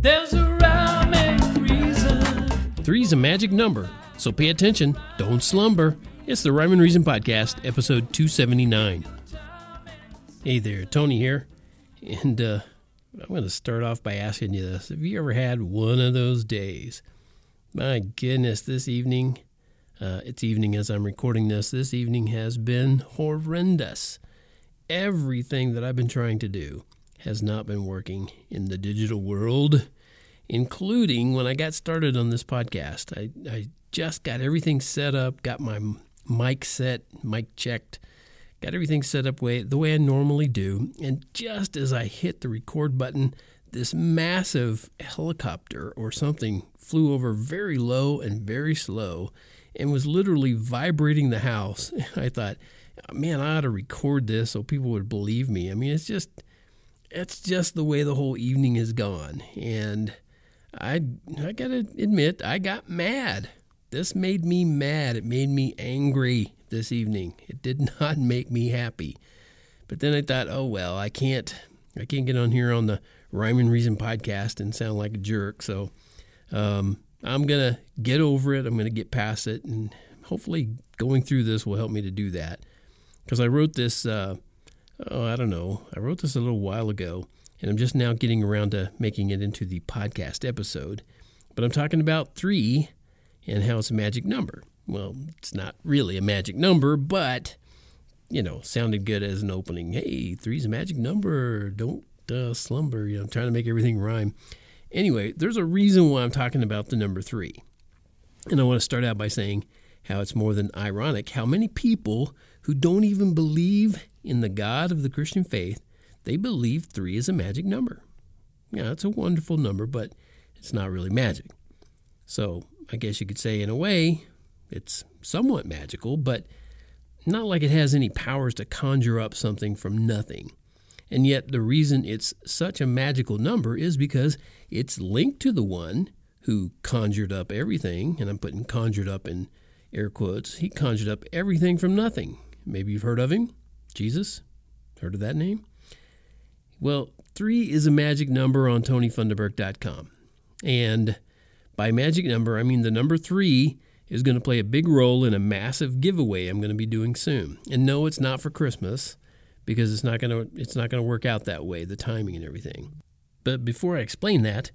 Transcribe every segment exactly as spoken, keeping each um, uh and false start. There's a rhyme and reason. Three's a magic number, so pay attention, don't slumber. It's the Rhyme and Reason Podcast, episode two seventy-nine. Hey there, Tony here. And uh, I'm going to start off by asking you this. Have you ever had one of those days? My goodness, this evening, uh, it's evening as I'm recording this, this evening has been horrendous. Everything that I've been trying to do has not been working in the digital world, including when I got started on this podcast. I, I just got everything set up, got my mic set, mic checked, got everything set up way, the way I normally do. And just as I hit the record button, this massive helicopter or something flew over very low and very slow and was literally vibrating the house. I thought, man, I ought to record this so people would believe me. I mean, it's just... It's just the way the whole evening has gone, and I I gotta admit, I got mad. This made me mad. It made me angry this evening. It did not make me happy. But then I thought, oh well, I can't I can't get on here on the Rhyme and Reason podcast and sound like a jerk. So um, I'm gonna get over it. I'm gonna get past it, and hopefully, going through this will help me to do that. Because I wrote this. Uh, Oh, I don't know. I wrote this a little while ago, and I'm just now getting around to making it into the podcast episode. But I'm talking about three and how it's a magic number. Well, it's not really a magic number, but, you know, sounded good as an opening. Hey, three's a magic number. Don't uh, slumber. You know, I'm trying to make everything rhyme. Anyway, there's a reason why I'm talking about the number three. And I want to start out by saying how it's more than ironic how many people who don't even believe in the God of the Christian faith, they believe three is a magic number. Yeah, it's a wonderful number, but it's not really magic. So I guess you could say, in a way, it's somewhat magical, but not like it has any powers to conjure up something from nothing. And yet the reason it's such a magical number is because it's linked to the one who conjured up everything, and I'm putting conjured up in air quotes. He conjured up everything from nothing. Maybe you've heard of him. Jesus? Heard of that name? Well, three is a magic number on Tony Funderburk dot com. And by magic number, I mean the number three is going to play a big role in a massive giveaway I'm going to be doing soon. And no, it's not for Christmas, because it's not going to it's not going to work out that way, the timing and everything. But before I explain that,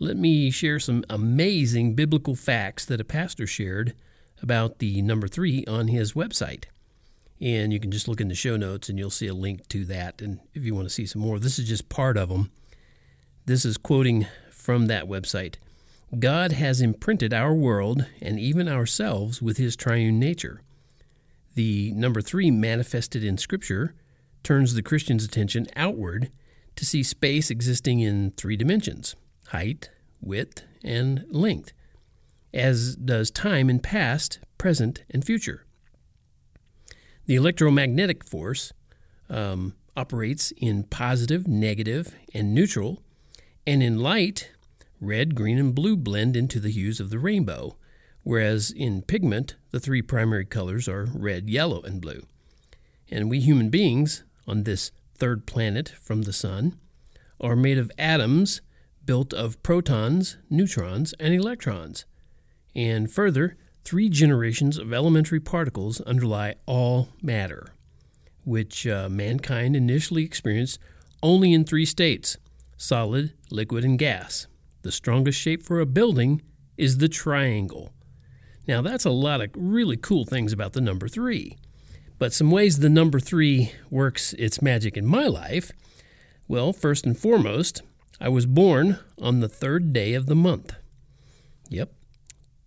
let me share some amazing biblical facts that a pastor shared about the number three on his website. And you can just look in the show notes and you'll see a link to that. And if you want to see some more, this is just part of them. This is quoting from that website. God has imprinted our world and even ourselves with his triune nature. The number three manifested in Scripture turns the Christian's attention outward to see space existing in three dimensions: height, width, and length, as does time in past, present, and future. The electromagnetic force um, operates in positive, negative, and neutral, and in light, red, green, and blue blend into the hues of the rainbow, whereas in pigment, the three primary colors are red, yellow, and blue. And we human beings, on this third planet from the sun, are made of atoms built of protons, neutrons, and electrons. And further, three generations of elementary particles underlie all matter, which uh, mankind initially experienced only in three states: solid, liquid, and gas. The strongest shape for a building is the triangle. Now, that's a lot of really cool things about the number three. But some ways the number three works its magic in my life. Well, first and foremost, I was born on the third day of the month. Yep,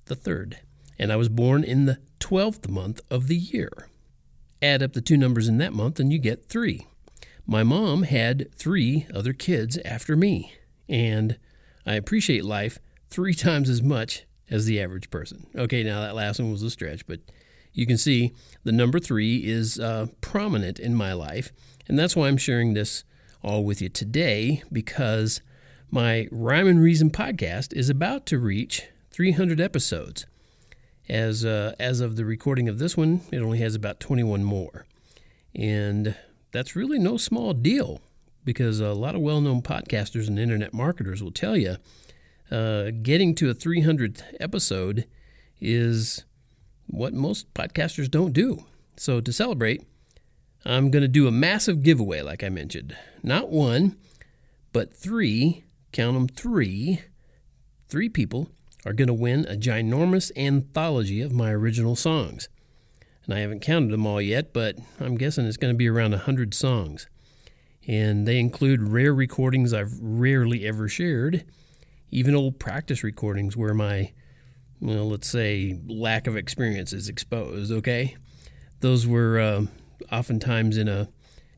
the third. And I was born in the twelfth month of the year. Add up the two numbers in that month and you get three. My mom had three other kids after me, and I appreciate life three times as much as the average person. Okay, now that last one was a stretch, but you can see the number three is uh, prominent in my life, and that's why I'm sharing this all with you today, because my Rhyme and Reason podcast is about to reach three hundred episodes. As uh, as of the recording of this one, it only has about twenty-one more. And that's really no small deal. because a lot of well-known podcasters and internet marketers will tell you uh, getting to a three hundredth episode is what most podcasters don't do. So to celebrate, I'm going to do a massive giveaway, like I mentioned. Not one, but three, count them, three, three people are going to win a ginormous anthology of my original songs. And I haven't counted them all yet, but I'm guessing it's going to be around one hundred songs. And they include rare recordings I've rarely ever shared, even old practice recordings where my, well, let's say, lack of experience is exposed, okay? Those were uh, oftentimes in a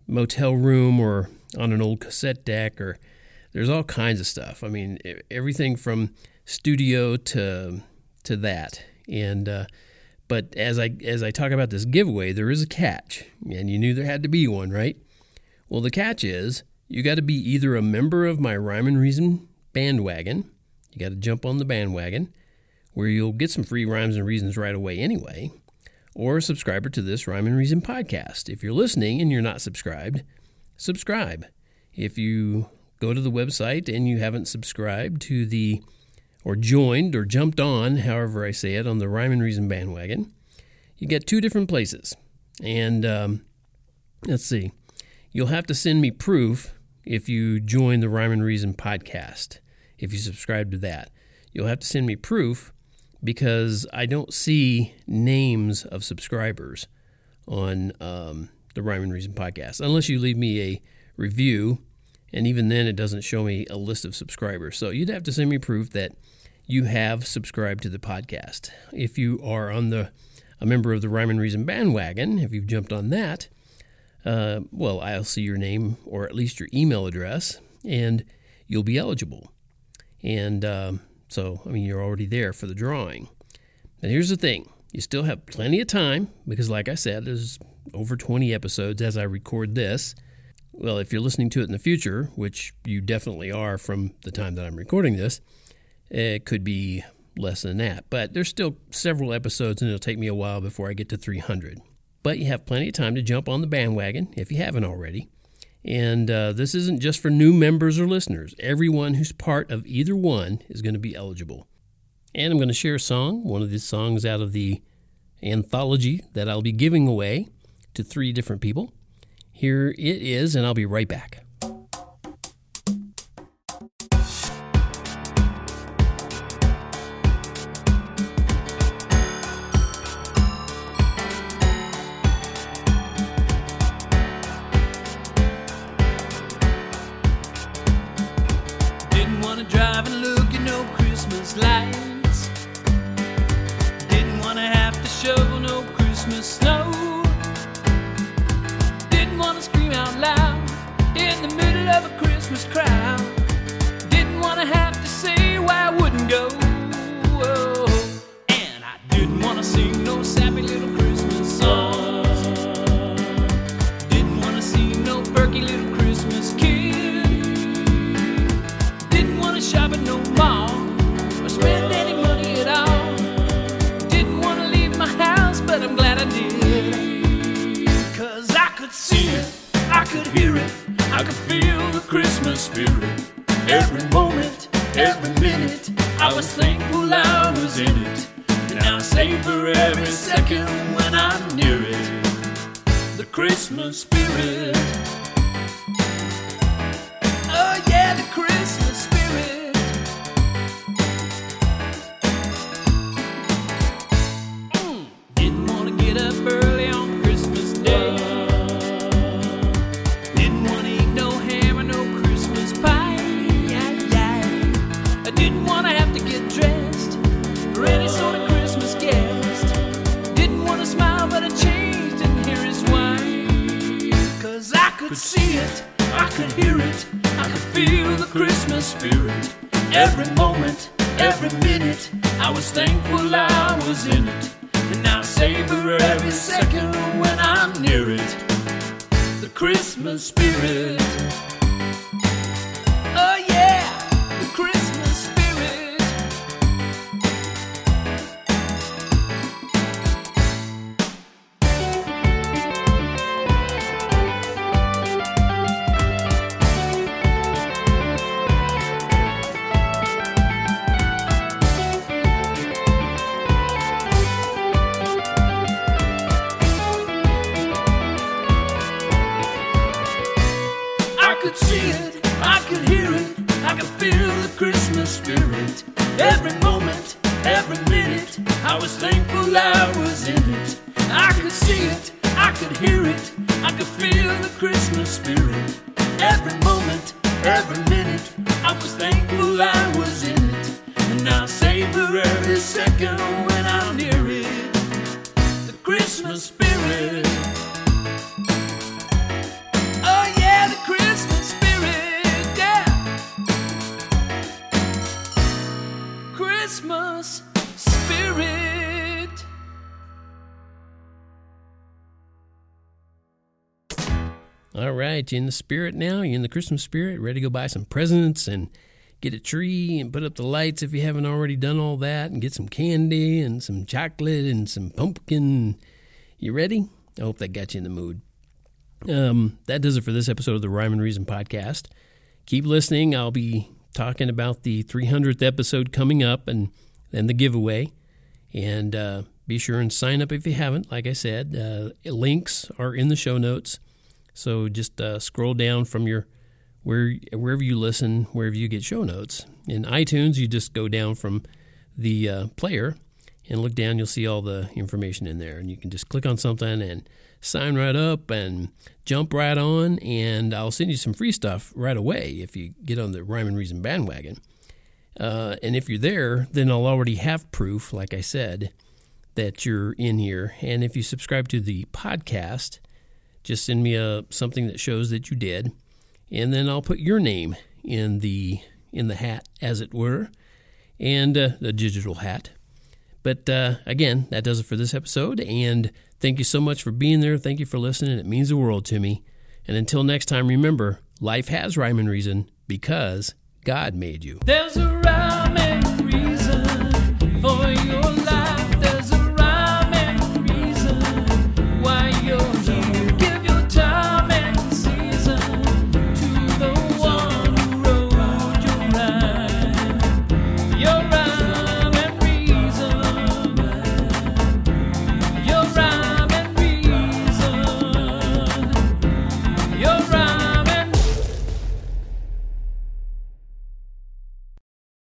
motel room or on an old cassette deck, or there's all kinds of stuff. I mean, everything from studio to to that. And uh, but as I as I talk about this giveaway, there is a catch, and you knew there had to be one, right? Well, the catch is you got to be either a member of my Rhyme and Reason bandwagon, you got to jump on the bandwagon, where you'll get some free Rhymes and Reasons right away anyway, or a subscriber to this Rhyme and Reason podcast. If you're listening and you're not subscribed, subscribe. If you go to the website and you haven't subscribed to the, or joined or jumped on, however I say it, on the Rhyme and Reason bandwagon, you get two different places. And um, let's see. You'll have to send me proof if you join the Rhyme and Reason podcast, if you subscribe to that. You'll have to send me proof because I don't see names of subscribers on um, the Rhyme and Reason podcast, unless you leave me a review, and even then it doesn't show me a list of subscribers. So you'd have to send me proof that you have subscribed to the podcast. If you are on the a member of the Rhyme and Reason bandwagon, if you've jumped on that, Uh, well, I'll see your name or at least your email address, and you'll be eligible. And um, so, I mean, you're already there for the drawing. And here's the thing. You still have plenty of time because, like I said, there's over twenty episodes as I record this. Well, if you're listening to it in the future, which you definitely are from the time that I'm recording this, it could be less than that. But there's still several episodes, and it'll take me a while before I get to three hundred. But you have plenty of time to jump on the bandwagon if you haven't already. And uh, this isn't just for new members or listeners. Everyone who's part of either one is going to be eligible. And I'm going to share a song, one of these songs out of the anthology that I'll be giving away to three different people. Here it is, and I'll be right back. spirit. Every moment, every minute, I was thankful I was in it. I could see it, I could hear it, I could feel the Christmas spirit. Every moment, every minute, I was thankful I was in it. And I savor every second when I'm near it. The Christmas spirit. Oh yeah, the Christmas spirit, yeah. Christmas spirit. All right, you're in the spirit now. You're in the Christmas spirit, ready to go buy some presents and get a tree and put up the lights if you haven't already done all that, and get some candy and some chocolate and some pumpkin. You ready? I hope that got you in the mood. Um, that does it for this episode of the Rhyme and Reason podcast. Keep listening. I'll be talking about the three hundredth episode coming up and then the giveaway. And uh, be sure and sign up if you haven't. Like I said, uh, links are in the show notes. So just uh, scroll down from your where wherever you listen, wherever you get show notes. In iTunes, you just go down from the uh, player and look down. You'll see all the information in there. And you can just click on something and sign right up and jump right on. And I'll send you some free stuff right away if you get on the Rhyme and Reason bandwagon. Uh, and if you're there, then I'll already have proof, like I said, that you're in here. And if you subscribe to the podcast, just send me a something that shows that you did, and then I'll put your name in the in the hat, as it were, and uh, the digital hat. But uh, again, that does it for this episode, and thank you so much for being there. Thank you for listening. It means the world to me. And until next time, remember, life has rhyme and reason because God made you. There's a rhyme.